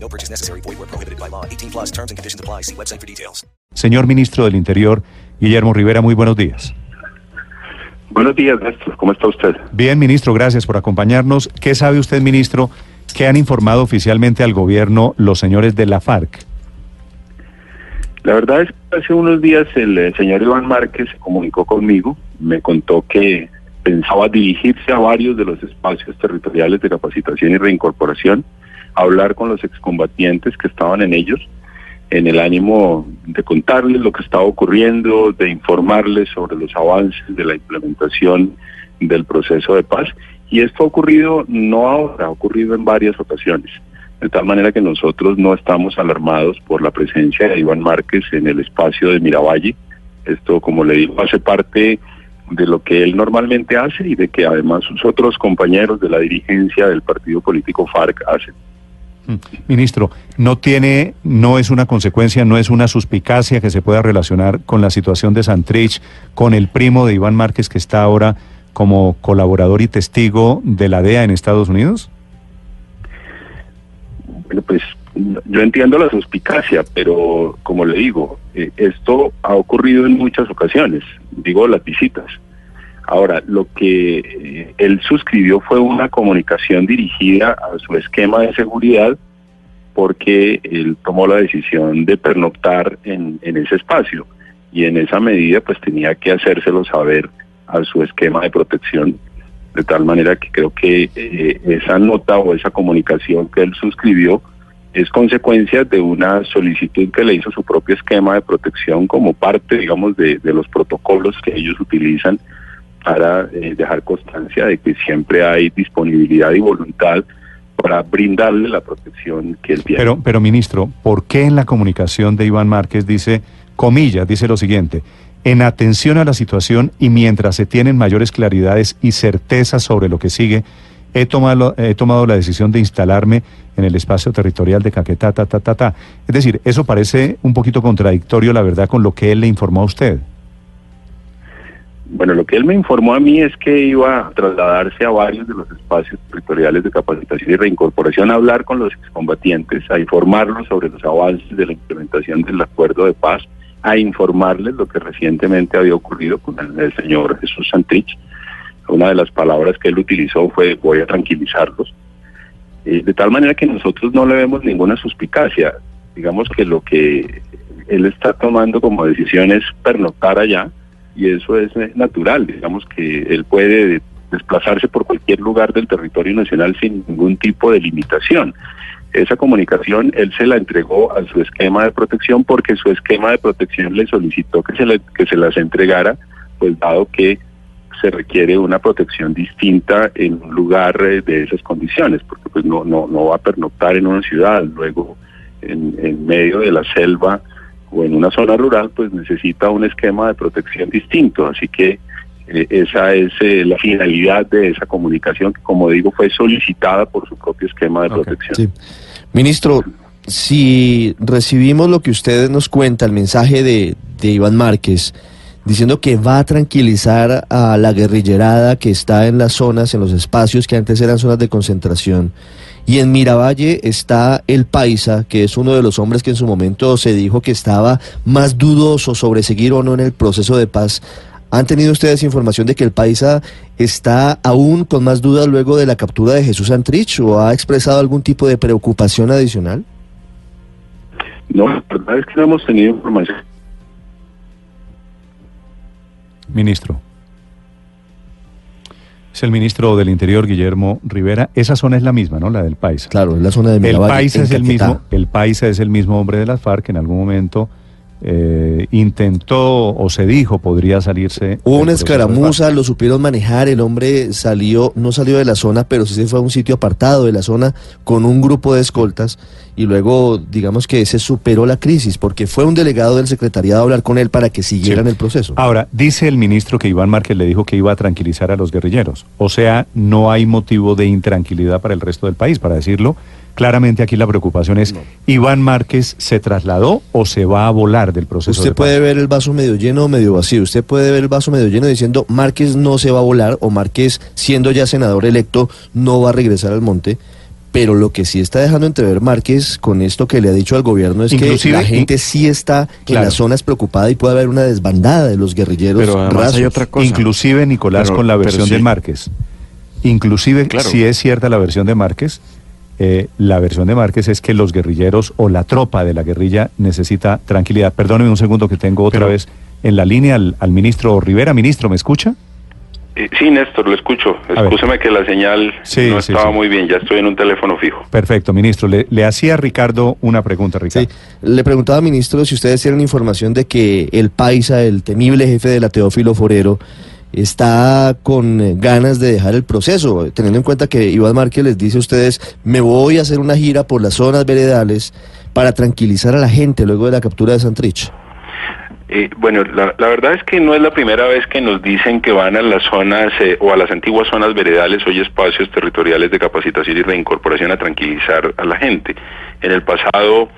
No purchase necessary. Void where prohibited by law. 18 plus terms and conditions apply. See website for details. Señor Ministro del Interior, Guillermo Rivera, muy buenos días. Buenos días, Néstor. ¿Cómo está usted? Bien, ministro. Gracias por acompañarnos. ¿Qué sabe usted, ministro, que han informado oficialmente al gobierno los señores de la FARC? La verdad es que hace unos días el señor Iván Márquez se comunicó conmigo. Me contó que pensaba dirigirse a varios de los espacios territoriales de capacitación y reincorporación, hablar con los excombatientes que estaban en ellos, en el ánimo de contarles lo que estaba ocurriendo, de informarles sobre los avances de la implementación del proceso de paz. Y esto ha ocurrido no ahora, ha ocurrido en varias ocasiones. De tal manera que nosotros no estamos alarmados por la presencia de Iván Márquez en el espacio de Miravalle. Esto, como le digo, hace parte de lo que él normalmente hace y de que además sus otros compañeros de la dirigencia del partido político FARC hacen. Ministro, no es una consecuencia, no es una suspicacia que se pueda relacionar con la situación de Santrich, con el primo de Iván Márquez que está ahora como colaborador y testigo de la DEA en Estados Unidos. Bueno, pues yo entiendo la suspicacia, pero como le digo, esto ha ocurrido en muchas ocasiones, digo las visitas. Ahora, lo que él suscribió fue una comunicación dirigida a su esquema de seguridad porque él tomó la decisión de pernoctar en ese espacio y en esa medida pues tenía que hacérselo saber a su esquema de protección, de tal manera que creo que esa nota o esa comunicación que él suscribió es consecuencia de una solicitud que le hizo su propio esquema de protección como parte, digamos, de los protocolos que ellos utilizan para dejar constancia de que siempre hay disponibilidad y voluntad para brindarle la protección que él tiene. Pero ministro, ¿por qué en la comunicación de Iván Márquez dice, comillas, dice lo siguiente: en atención a la situación y mientras se tienen mayores claridades y certezas sobre lo que sigue, he tomado la decisión de instalarme en el espacio territorial de Caquetá, ta. Es decir, eso parece un poquito contradictorio, la verdad, con lo que él le informó a usted. Bueno, lo que él me informó a mí es que iba a trasladarse a varios de los espacios territoriales de capacitación y reincorporación a hablar con los excombatientes, a informarlos sobre los avances de la implementación del acuerdo de paz, a informarles lo que recientemente había ocurrido con el señor Jesús Santrich. Una de las palabras que él utilizó fue voy a tranquilizarlos. De tal manera que nosotros no le vemos ninguna suspicacia. Digamos que lo que él está tomando como decisión es pernoctar allá, y eso es natural, digamos que él puede desplazarse por cualquier lugar del territorio nacional sin ningún tipo de limitación. Esa comunicación él se la entregó a su esquema de protección porque su esquema de protección le solicitó que se las entregara, pues dado que se requiere una protección distinta en un lugar de esas condiciones, porque pues no va a pernoctar en una ciudad, luego en medio de la selva o en una zona rural, pues necesita un esquema de protección distinto. Así que esa es la finalidad de esa comunicación que, como digo, fue solicitada por su propio esquema de protección. Sí. Ministro, si recibimos lo que usted nos cuenta, el mensaje de Iván Márquez, diciendo que va a tranquilizar a la guerrillerada que está en las zonas, en los espacios que antes eran zonas de concentración. Y en Miravalle está el Paisa, que es uno de los hombres que en su momento se dijo que estaba más dudoso sobre seguir o no en el proceso de paz. ¿Han tenido ustedes información de que el Paisa está aún con más dudas luego de la captura de Jesús Santrich o ha expresado algún tipo de preocupación adicional? No, la verdad es que no hemos tenido información. Ministro. Es el ministro del Interior, Guillermo Rivera. Esa zona es la misma, ¿no? La del Paisa. Claro, es la zona de Miravalle. El Paisa es el mismo hombre de las FARC que en algún momento intentó o se dijo podría salirse. Hubo una escaramuza, lo supieron manejar, el hombre salió, no salió de la zona, pero sí se fue a un sitio apartado de la zona con un grupo de escoltas y luego digamos que se superó la crisis porque fue un delegado del secretariado a hablar con él para que siguieran el proceso. Ahora, dice el ministro que Iván Márquez le dijo que iba a tranquilizar a los guerrilleros, o sea, no hay motivo de intranquilidad para el resto del país, para decirlo claramente. Aquí la preocupación es, ¿Iván Márquez se trasladó o se va a volar del proceso? Usted puede ver el vaso medio lleno o medio vacío. Usted puede ver el vaso medio lleno diciendo Márquez no se va a volar o Márquez, siendo ya senador electo, no va a regresar al monte. Pero lo que sí está dejando entrever Márquez con esto que le ha dicho al gobierno es que la gente sí está en las zonas preocupada y puede haber una desbandada de los guerrilleros. Pero además hay otra cosa. Inclusive, Nicolás, con la versión de Márquez. Inclusive, si es cierta la versión de Márquez... la versión de Márquez es que los guerrilleros o la tropa de la guerrilla necesita tranquilidad. Perdóneme un segundo que tengo otra vez en la línea al ministro Rivera. Ministro, ¿me escucha? Sí, Néstor, lo escucho. Escúcheme que la señal no estaba muy bien, ya estoy en un teléfono fijo. Perfecto, ministro. Le hacía a Ricardo una pregunta, Ricardo. Sí, le preguntaba, ministro, si ustedes tienen información de que el Paisa, el temible jefe de la Teófilo Forero, está con ganas de dejar el proceso, teniendo en cuenta que Iván Márquez les dice a ustedes, me voy a hacer una gira por las zonas veredales para tranquilizar a la gente luego de la captura de Santrich. Bueno, la verdad es que no es la primera vez que nos dicen que van a las zonas o a las antiguas zonas veredales, hoy espacios territoriales de capacitación y reincorporación, a tranquilizar a la gente. En el pasado,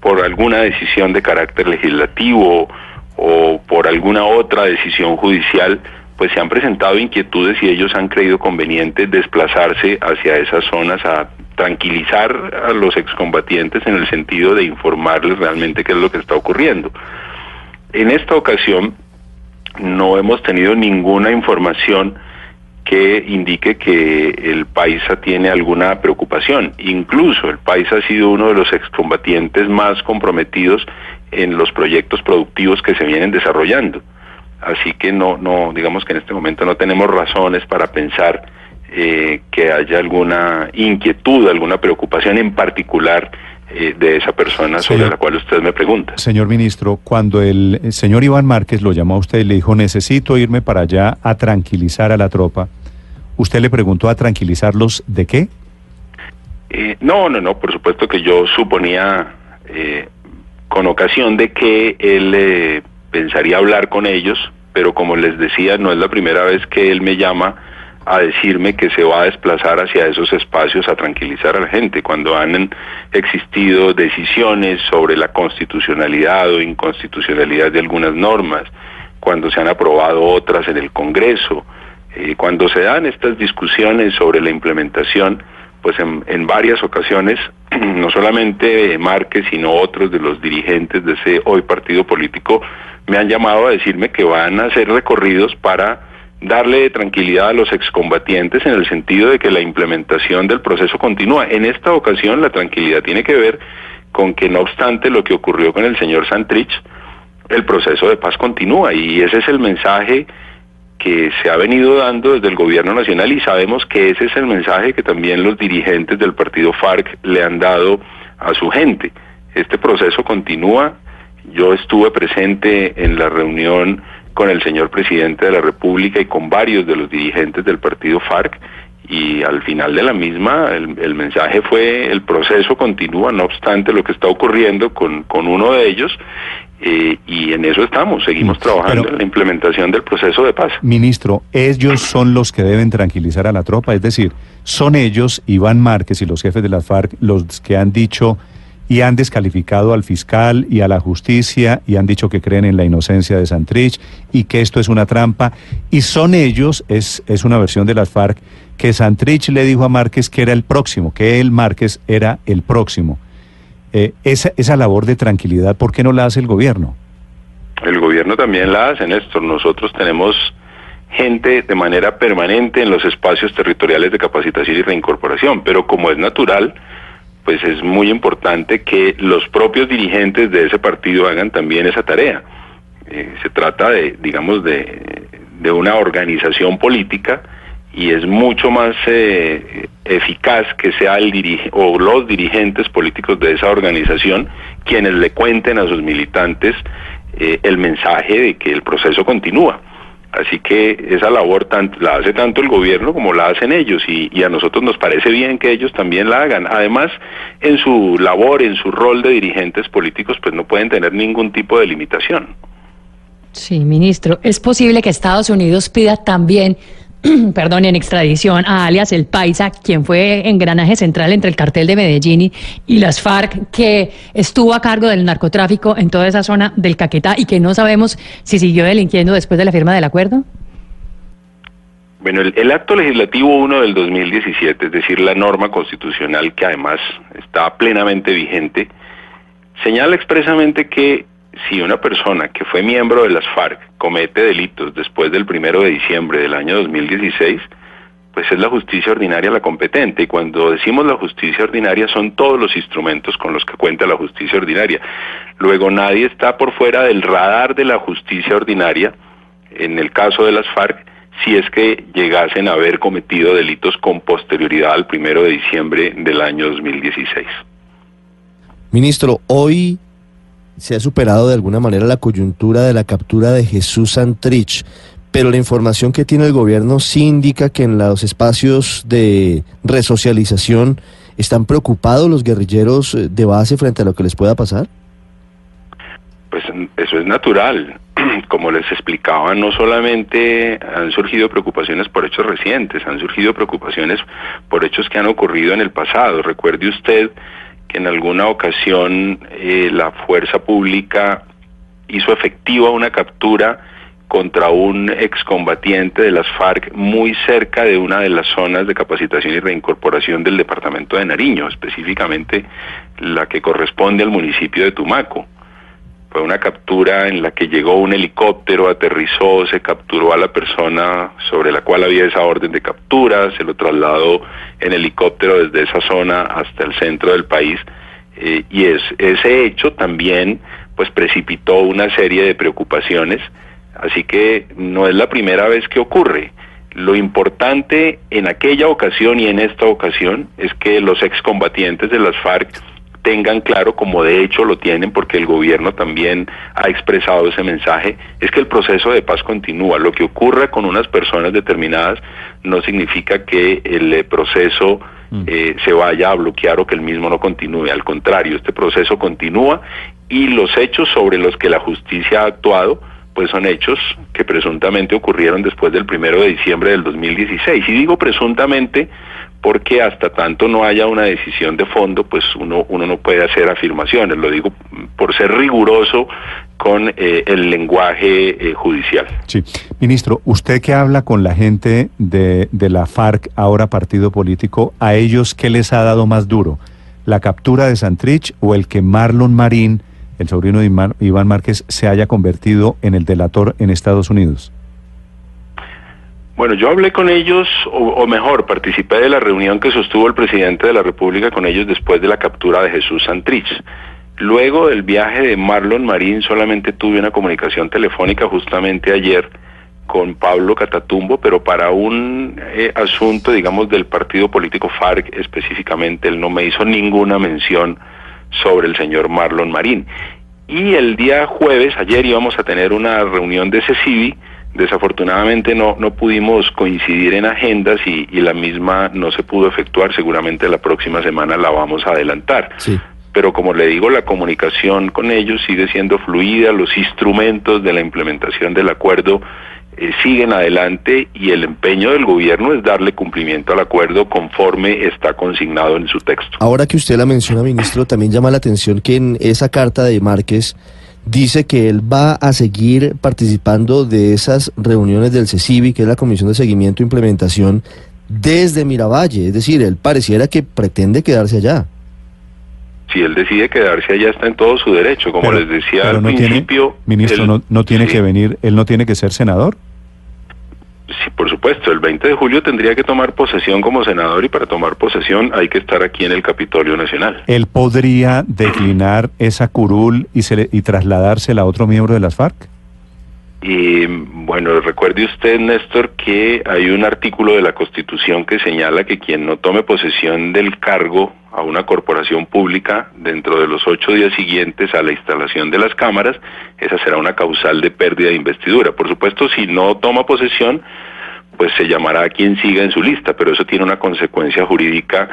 por alguna decisión de carácter legislativo o por alguna otra decisión judicial, pues se han presentado inquietudes y ellos han creído conveniente desplazarse hacia esas zonas a tranquilizar a los excombatientes en el sentido de informarles realmente qué es lo que está ocurriendo. En esta ocasión no hemos tenido ninguna información que indique que el Paisa tiene alguna preocupación. Incluso el Paisa ha sido uno de los excombatientes más comprometidos en los proyectos productivos que se vienen desarrollando. Así que no, digamos que en este momento no tenemos razones para pensar que haya alguna inquietud, alguna preocupación en particular de esa persona sobre la cual usted me pregunta. Señor ministro, cuando el señor Iván Márquez lo llamó a usted y le dijo, necesito irme para allá a tranquilizar a la tropa, ¿usted le preguntó a tranquilizarlos de qué? No, por supuesto que yo suponía, con ocasión de que él... pensaría hablar con ellos, pero como les decía, no es la primera vez que él me llama a decirme que se va a desplazar hacia esos espacios a tranquilizar a la gente. Cuando han existido decisiones sobre la constitucionalidad o inconstitucionalidad de algunas normas, cuando se han aprobado otras en el Congreso, cuando se dan estas discusiones sobre la implementación, pues en varias ocasiones, no solamente Márquez, sino otros de los dirigentes de ese hoy partido político, me han llamado a decirme que van a hacer recorridos para darle tranquilidad a los excombatientes en el sentido de que la implementación del proceso continúa. En esta ocasión la tranquilidad tiene que ver con que, no obstante lo que ocurrió con el señor Santrich, el proceso de paz continúa, y ese es el mensaje que se ha venido dando desde el gobierno nacional, y sabemos que ese es el mensaje que también los dirigentes del partido FARC le han dado a su gente. Este proceso continúa. Yo estuve presente en la reunión con el señor presidente de la República y con varios de los dirigentes del partido FARC, y al final de la misma el mensaje fue, el proceso continúa, no obstante lo que está ocurriendo con uno de ellos, y en eso estamos, seguimos trabajando en la implementación del proceso de paz. Ministro, ellos son los que deben tranquilizar a la tropa, es decir, son ellos, Iván Márquez y los jefes de las FARC, los que han dicho y han descalificado al fiscal y a la justicia, y han dicho que creen en la inocencia de Santrich y que esto es una trampa, y son ellos, es una versión de las FARC, que Santrich le dijo a Márquez que era el próximo, que él, Márquez, era el próximo. Esa labor de tranquilidad, ¿por qué no la hace el gobierno? El gobierno también la hace, Néstor. Nosotros tenemos gente de manera permanente en los espacios territoriales de capacitación y reincorporación, pero como es natural, pues es muy importante que los propios dirigentes de ese partido hagan también esa tarea. Se trata de una organización política y es mucho más eficaz que sea el los dirigentes políticos de esa organización quienes le cuenten a sus militantes el mensaje de que el proceso continúa. Así que esa labor la hace tanto el gobierno como la hacen ellos, y a nosotros nos parece bien que ellos también la hagan. Además, en su labor, en su rol de dirigentes políticos, pues no pueden tener ningún tipo de limitación. Sí, ministro, ¿es posible que Estados Unidos pida también, perdón, en extradición a alias el Paisa, quien fue engranaje central entre el cartel de Medellín y las FARC, que estuvo a cargo del narcotráfico en toda esa zona del Caquetá y que no sabemos si siguió delinquiendo después de la firma del acuerdo? Bueno, el acto legislativo 1 del 2017, es decir, la norma constitucional que además está plenamente vigente, señala expresamente que si una persona que fue miembro de las FARC comete delitos después del 1 de diciembre del año 2016, pues es la justicia ordinaria la competente, y cuando decimos la justicia ordinaria son todos los instrumentos con los que cuenta la justicia ordinaria. Luego nadie está por fuera del radar de la justicia ordinaria en el caso de las FARC si es que llegasen a haber cometido delitos con posterioridad al 1 de diciembre del año 2016. Ministro, hoy se ha superado de alguna manera la coyuntura de la captura de Jesús Santrich, pero la información que tiene el gobierno sí indica que en los espacios de resocialización están preocupados los guerrilleros de base frente a lo que les pueda pasar. Pues eso es natural. Como les explicaba, no solamente han surgido preocupaciones por hechos recientes, han surgido preocupaciones por hechos que han ocurrido en el pasado. Recuerde usted que en alguna ocasión la fuerza pública hizo efectiva una captura contra un excombatiente de las FARC muy cerca de una de las zonas de capacitación y reincorporación del departamento de Nariño, específicamente la que corresponde al municipio de Tumaco. Fue una captura en la que llegó un helicóptero, aterrizó, se capturó a la persona sobre la cual había esa orden de captura, se lo trasladó en helicóptero desde esa zona hasta el centro del país, y ese hecho también pues precipitó una serie de preocupaciones, así que no es la primera vez que ocurre. Lo importante en aquella ocasión y en esta ocasión es que los excombatientes de las FARC tengan claro, como de hecho lo tienen, porque el gobierno también ha expresado ese mensaje, es que el proceso de paz continúa. Lo que ocurra con unas personas determinadas no significa que el proceso se vaya a bloquear o que el mismo no continúe. Al contrario, este proceso continúa y los hechos sobre los que la justicia ha actuado pues son hechos que presuntamente ocurrieron después del 1 de diciembre del 2016. Y digo presuntamente porque hasta tanto no haya una decisión de fondo, pues uno no puede hacer afirmaciones. Lo digo por ser riguroso con el lenguaje judicial. Sí. Ministro, usted que habla con la gente de la FARC, ahora partido político, ¿a ellos qué les ha dado más duro? ¿La captura de Santrich o el que Marlon Marín, el sobrino de Iván Márquez, se haya convertido en el delator en Estados Unidos? Bueno, yo hablé con ellos, o mejor, participé de la reunión que sostuvo el presidente de la República con ellos después de la captura de Jesús Santrich. Luego del viaje de Marlon Marín solamente tuve una comunicación telefónica justamente ayer con Pablo Catatumbo, pero para un asunto, digamos, del partido político FARC específicamente, él no me hizo ninguna mención sobre el señor Marlon Marín. Y el día jueves, ayer íbamos a tener una reunión de CECIVI. Desafortunadamente no pudimos coincidir en agendas y la misma no se pudo efectuar. Seguramente la próxima semana la vamos a adelantar. Sí. Pero como le digo, la comunicación con ellos sigue siendo fluida, los instrumentos de la implementación del acuerdo siguen adelante y el empeño del gobierno es darle cumplimiento al acuerdo conforme está consignado en su texto. Ahora que usted la menciona, ministro, también llama la atención que en esa carta de Márquez dice que él va a seguir participando de esas reuniones del CECIVI, que es la Comisión de Seguimiento e Implementación, desde Miravalle. Es decir, él pareciera que pretende quedarse allá. Si él decide quedarse allá, está en todo su derecho. Como les decía al principio... Ministro, ¿no tiene que venir? ¿Él no tiene que ser senador? Sí, por supuesto. El 20 de julio tendría que tomar posesión como senador, y para tomar posesión hay que estar aquí en el Capitolio Nacional. ¿Él podría declinar esa curul y trasladársela a otro miembro de las FARC? Bueno, recuerde usted, Néstor, que hay un artículo de la Constitución que señala que quien no tome posesión del cargo a una corporación pública dentro de los 8 días siguientes a la instalación de las cámaras, esa será una causal de pérdida de investidura. Por supuesto, si no toma posesión, pues se llamará a quien siga en su lista, pero eso tiene una consecuencia jurídica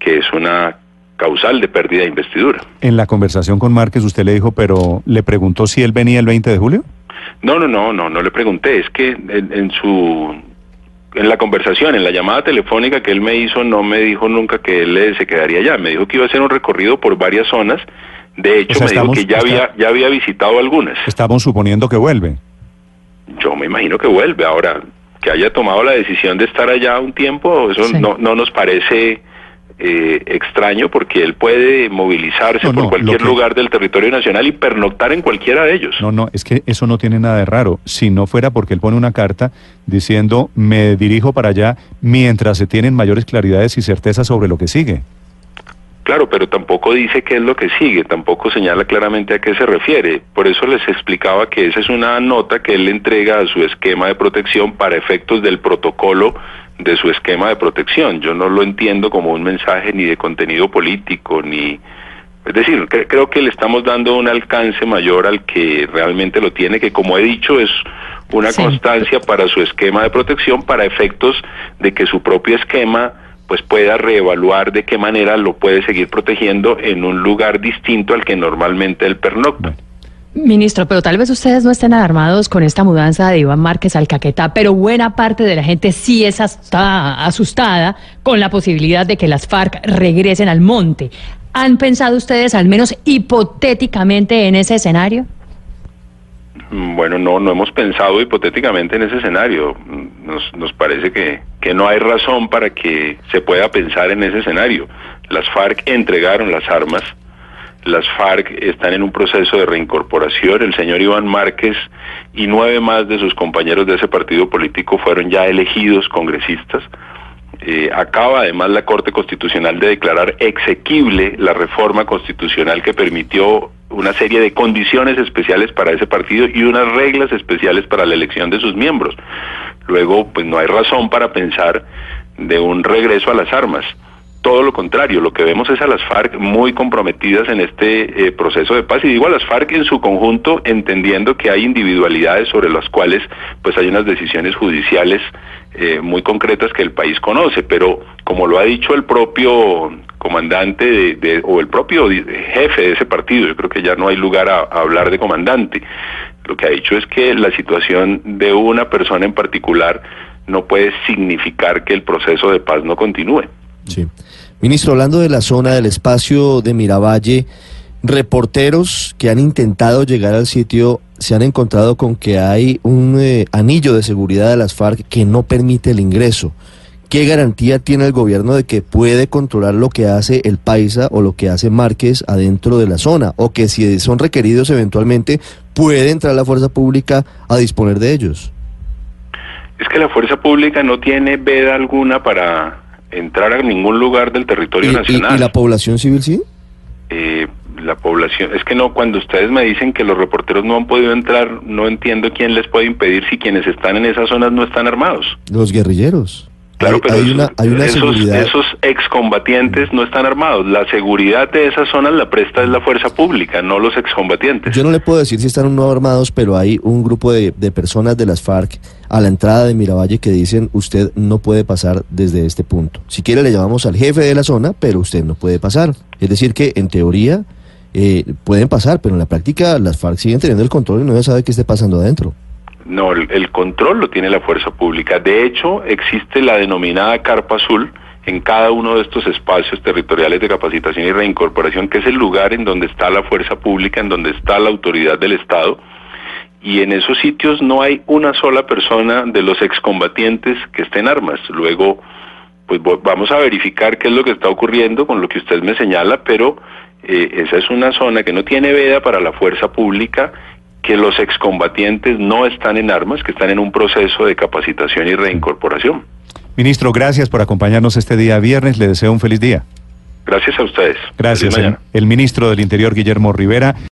que es una causal de pérdida de investidura. En la conversación con Márquez usted le dijo, pero ¿le preguntó si él venía el 20 de julio? No le pregunté, es que en la conversación, en la llamada telefónica que él me hizo, no me dijo nunca que él se quedaría allá, me dijo que iba a hacer un recorrido por varias zonas, de hecho me dijo que ya había visitado algunas. Estamos suponiendo que vuelve. Yo me imagino que vuelve, ahora que haya tomado la decisión de estar allá un tiempo, eso sí. No nos parece extraño, porque él puede movilizarse por cualquier lugar del territorio nacional y pernoctar en cualquiera de ellos. No, es que eso no tiene nada de raro. Si no fuera porque él pone una carta diciendo, me dirijo para allá, mientras se tienen mayores claridades y certezas sobre lo que sigue. Claro, pero tampoco dice qué es lo que sigue, tampoco señala claramente a qué se refiere. Por eso les explicaba que esa es una nota que él le entrega a su esquema de protección para efectos del protocolo de su esquema de protección. Yo no lo entiendo como un mensaje ni de contenido político, ni... Es decir, creo que le estamos dando un alcance mayor al que realmente lo tiene, que como he dicho es una constancia para su esquema de protección para efectos de que su propio esquema pues pueda reevaluar de qué manera lo puede seguir protegiendo en un lugar distinto al que normalmente él pernocta. Ministro, pero tal vez ustedes no estén alarmados con esta mudanza de Iván Márquez al Caquetá, pero buena parte de la gente sí está asustada con la posibilidad de que las FARC regresen al monte. ¿Han pensado ustedes, al menos hipotéticamente, en ese escenario? Bueno, no hemos pensado hipotéticamente en ese escenario. Nos parece que no hay razón para que se pueda pensar en ese escenario. Las FARC entregaron las armas, las FARC están en un proceso de reincorporación, el señor Iván Márquez y 9 más de sus compañeros de ese partido político fueron ya elegidos congresistas. Acaba además la Corte Constitucional de declarar exequible la reforma constitucional que permitió una serie de condiciones especiales para ese partido y unas reglas especiales para la elección de sus miembros. Luego, pues no hay razón para pensar de un regreso a las armas. Todo lo contrario, lo que vemos es a las FARC muy comprometidas en este proceso de paz, y digo a las FARC en su conjunto, entendiendo que hay individualidades sobre las cuales pues hay unas decisiones judiciales muy concretas que el país conoce, pero como lo ha dicho el propio comandante o el propio jefe de ese partido, yo creo que ya no hay lugar a hablar de comandante, lo que ha dicho es que la situación de una persona en particular no puede significar que el proceso de paz no continúe. Sí. Ministro, hablando de la zona del espacio de Miravalle, reporteros que han intentado llegar al sitio se han encontrado con que hay un anillo de seguridad de las FARC que no permite el ingreso. ¿Qué garantía tiene el gobierno de que puede controlar lo que hace el Paisa o lo que hace Márquez adentro de la zona? O que si son requeridos eventualmente puede entrar la fuerza pública a disponer de ellos. Es que la fuerza pública no tiene veda alguna para entrar a ningún lugar del territorio nacional. ¿Y la población civil sí? La población, es que no, cuando ustedes me dicen que los reporteros no han podido entrar, no entiendo quién les puede impedir si quienes están en esas zonas no están armados. Los guerrilleros. Claro, pero hay una seguridad. Esos excombatientes no están armados. La seguridad de esas zonas la presta es la fuerza pública, no los excombatientes. Yo no le puedo decir si están o no armados, pero hay un grupo de personas de las FARC a la entrada de Miravalle que dicen, usted no puede pasar desde este punto. Si quiere le llamamos al jefe de la zona, pero usted no puede pasar. Es decir que en teoría pueden pasar, pero en la práctica las FARC siguen teniendo el control y no se sabe qué esté pasando adentro. No, el control lo tiene la fuerza pública. De hecho, existe la denominada Carpa Azul en cada uno de estos espacios territoriales de capacitación y reincorporación, que es el lugar en donde está la fuerza pública, en donde está la autoridad del Estado, y en esos sitios no hay una sola persona de los excombatientes que esté en armas. Luego, pues vamos a verificar qué es lo que está ocurriendo con lo que usted me señala, pero esa es una zona que no tiene veda para la fuerza pública, que los excombatientes no están en armas, que están en un proceso de capacitación y reincorporación. Ministro, gracias por acompañarnos este día viernes. Le deseo un feliz día. Gracias a ustedes. Gracias. El ministro del Interior, Guillermo Rivera.